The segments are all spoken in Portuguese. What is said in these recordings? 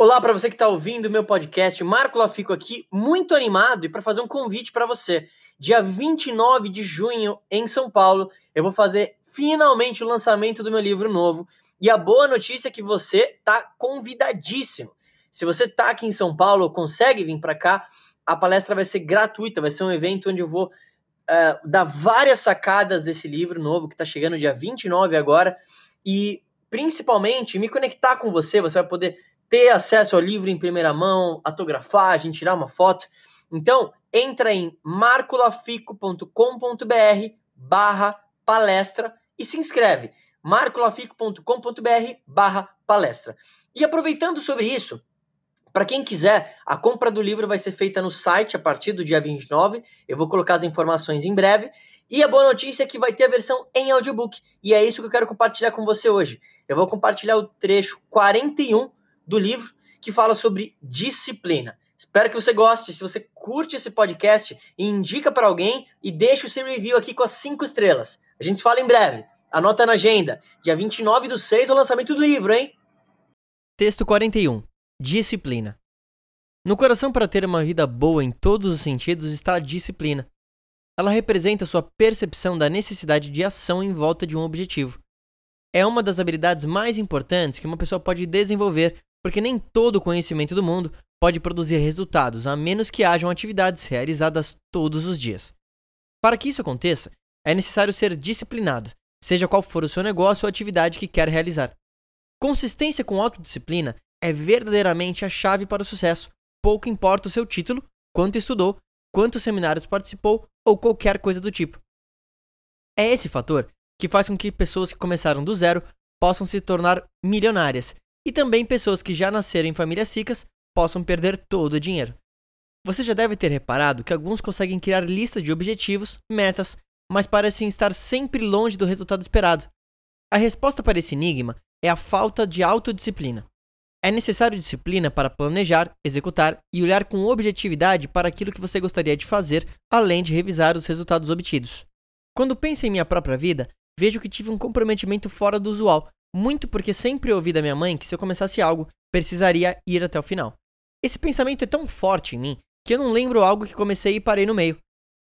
Olá para você que está ouvindo o meu podcast, Marco Lafico aqui, muito animado e para fazer um convite para você. Dia 29 de junho, em São Paulo, eu vou fazer finalmente o lançamento do meu livro novo. E a boa notícia é que você está convidadíssimo. Se você está aqui em São Paulo ou consegue vir para cá, a palestra vai ser gratuita, vai ser um evento onde eu vou dar várias sacadas desse livro novo que está chegando dia 29 agora. E principalmente me conectar com você, você vai poder ter acesso ao livro em primeira mão, autografar, a gente tirar uma foto. Então, entra em marculafico.com.br/palestra e se inscreve. marculafico.com.br/palestra. E aproveitando sobre isso, para quem quiser, a compra do livro vai ser feita no site a partir do dia 29. Eu vou colocar as informações em breve. E a boa notícia é que vai ter a versão em audiobook. E é isso que eu quero compartilhar com você hoje. Eu vou compartilhar o trecho 41 do livro, que fala sobre disciplina. Espero que você goste. Se você curte esse podcast, indica para alguém e deixa o seu review aqui com as 5 estrelas. A gente se fala em breve. Anota na agenda. Dia 29/6 é o lançamento do livro, hein? Texto 41. Disciplina. No coração para ter uma vida boa em todos os sentidos está a disciplina. Ela representa sua percepção da necessidade de ação em volta de um objetivo. É uma das habilidades mais importantes que uma pessoa pode desenvolver, porque nem todo o conhecimento do mundo pode produzir resultados, a menos que hajam atividades realizadas todos os dias. Para que isso aconteça, é necessário ser disciplinado, seja qual for o seu negócio ou atividade que quer realizar. Consistência com autodisciplina é verdadeiramente a chave para o sucesso, pouco importa o seu título, quanto estudou, quantos seminários participou ou qualquer coisa do tipo. É esse fator que faz com que pessoas que começaram do zero possam se tornar milionárias, e também pessoas que já nasceram em famílias ricas possam perder todo o dinheiro. Você já deve ter reparado que alguns conseguem criar listas de objetivos, metas, mas parecem estar sempre longe do resultado esperado. A resposta para esse enigma é a falta de autodisciplina. É necessário disciplina para planejar, executar e olhar com objetividade para aquilo que você gostaria de fazer, além de revisar os resultados obtidos. Quando penso em minha própria vida, vejo que tive um comprometimento fora do usual, muito porque sempre ouvi da minha mãe que se eu começasse algo, precisaria ir até o final. Esse pensamento é tão forte em mim que eu não lembro algo que comecei e parei no meio.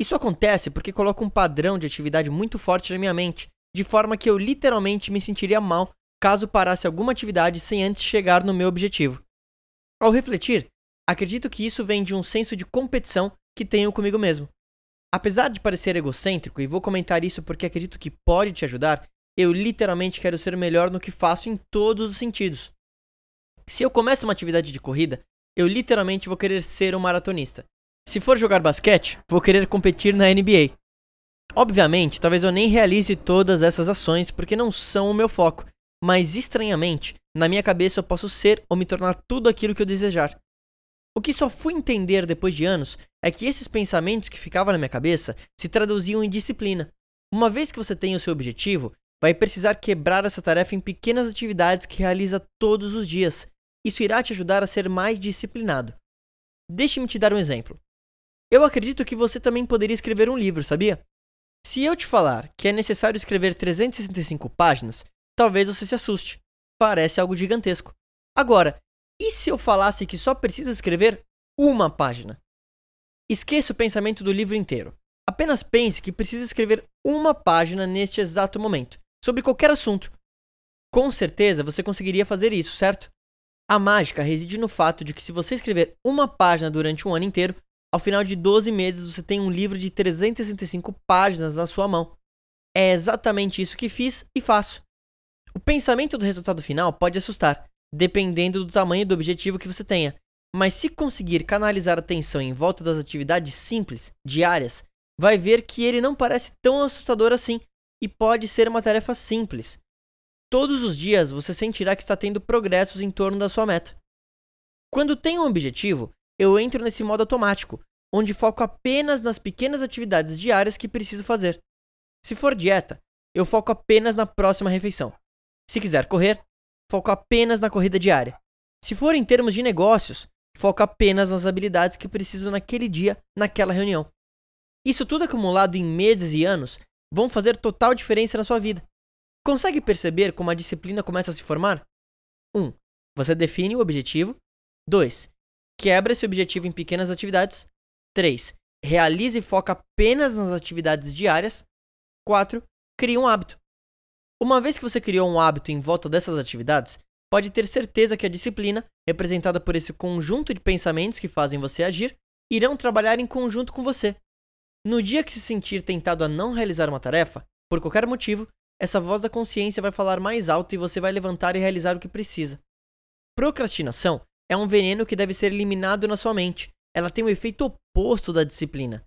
Isso acontece porque coloco um padrão de atividade muito forte na minha mente, de forma que eu literalmente me sentiria mal caso parasse alguma atividade sem antes chegar no meu objetivo. Ao refletir, acredito que isso vem de um senso de competição que tenho comigo mesmo. Apesar de parecer egocêntrico, e vou comentar isso porque acredito que pode te ajudar, eu literalmente quero ser melhor no que faço em todos os sentidos. Se eu começo uma atividade de corrida, eu literalmente vou querer ser um maratonista. Se for jogar basquete, vou querer competir na NBA. Obviamente, talvez eu nem realize todas essas ações porque não são o meu foco, mas estranhamente, na minha cabeça eu posso ser ou me tornar tudo aquilo que eu desejar. O que só fui entender depois de anos é que esses pensamentos que ficavam na minha cabeça se traduziam em disciplina. Uma vez que você tem o seu objetivo, vai precisar quebrar essa tarefa em pequenas atividades que realiza todos os dias. Isso irá te ajudar a ser mais disciplinado. Deixe-me te dar um exemplo. Eu acredito que você também poderia escrever um livro, sabia? Se eu te falar que é necessário escrever 365 páginas, talvez você se assuste. Parece algo gigantesco. Agora, e se eu falasse que só precisa escrever uma página? Esqueça o pensamento do livro inteiro. Apenas pense que precisa escrever uma página neste exato momento, sobre qualquer assunto. Com certeza você conseguiria fazer isso, certo? A mágica reside no fato de que se você escrever uma página durante um ano inteiro, ao final de 12 meses você tem um livro de 365 páginas na sua mão. É exatamente isso que fiz e faço. O pensamento do resultado final pode assustar, dependendo do tamanho do objetivo que você tenha, mas se conseguir canalizar a atenção em volta das atividades simples, diárias, vai ver que ele não parece tão assustador assim. E pode ser uma tarefa simples. Todos os dias você sentirá que está tendo progressos em torno da sua meta. Quando tenho um objetivo, eu entro nesse modo automático, onde foco apenas nas pequenas atividades diárias que preciso fazer. Se for dieta, eu foco apenas na próxima refeição. Se quiser correr, foco apenas na corrida diária. Se for em termos de negócios, foco apenas nas habilidades que preciso naquele dia, naquela reunião. Isso tudo acumulado em meses e anos vão fazer total diferença na sua vida. Consegue perceber como a disciplina começa a se formar? 1. Você define o objetivo. 2. Quebra esse objetivo em pequenas atividades. 3. Realize e foca apenas nas atividades diárias. 4. Crie um hábito. Uma vez que você criou um hábito em volta dessas atividades, pode ter certeza que a disciplina, representada por esse conjunto de pensamentos que fazem você agir, irão trabalhar em conjunto com você. No dia que se sentir tentado a não realizar uma tarefa, por qualquer motivo, essa voz da consciência vai falar mais alto e você vai levantar e realizar o que precisa. Procrastinação é um veneno que deve ser eliminado na sua mente. Ela tem o efeito oposto da disciplina.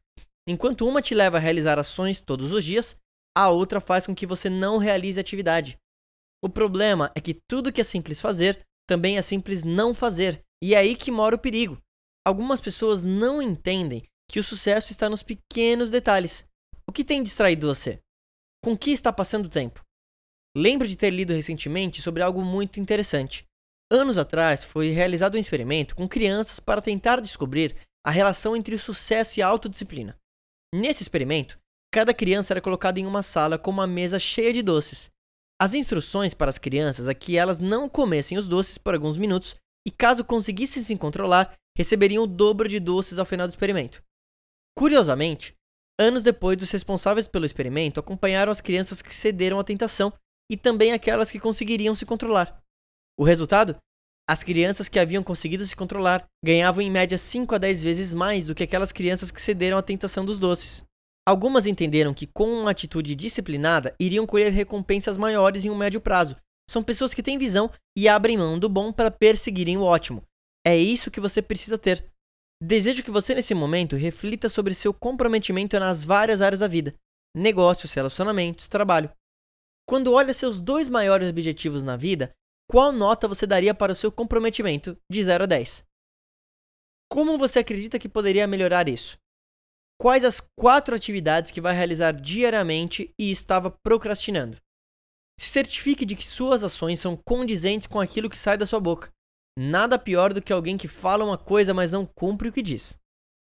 Enquanto uma te leva a realizar ações todos os dias, a outra faz com que você não realize a atividade. O problema é que tudo que é simples fazer, também é simples não fazer. E é aí que mora o perigo. Algumas pessoas não entendem que o sucesso está nos pequenos detalhes. O que tem distraído você? Com que está passando o tempo? Lembro de ter lido recentemente sobre algo muito interessante. Anos atrás, foi realizado um experimento com crianças para tentar descobrir a relação entre o sucesso e a autodisciplina. Nesse experimento, cada criança era colocada em uma sala com uma mesa cheia de doces. As instruções para as crianças é que elas não comessem os doces por alguns minutos e, caso conseguissem se controlar, receberiam o dobro de doces ao final do experimento. Curiosamente, anos depois, os responsáveis pelo experimento acompanharam as crianças que cederam à tentação e também aquelas que conseguiriam se controlar. O resultado? As crianças que haviam conseguido se controlar ganhavam em média 5 a 10 vezes mais do que aquelas crianças que cederam à tentação dos doces. Algumas entenderam que com uma atitude disciplinada iriam colher recompensas maiores em um médio prazo. São pessoas que têm visão e abrem mão do bom para perseguirem o ótimo. É isso que você precisa ter. Desejo que você nesse momento reflita sobre seu comprometimento nas várias áreas da vida. Negócios, relacionamentos, trabalho. Quando olha seus dois maiores objetivos na vida, qual nota você daria para o seu comprometimento de 0 a 10? Como você acredita que poderia melhorar isso? Quais as 4 atividades que vai realizar diariamente e estava procrastinando? Se certifique de que suas ações são condizentes com aquilo que sai da sua boca. Nada pior do que alguém que fala uma coisa, mas não cumpre o que diz.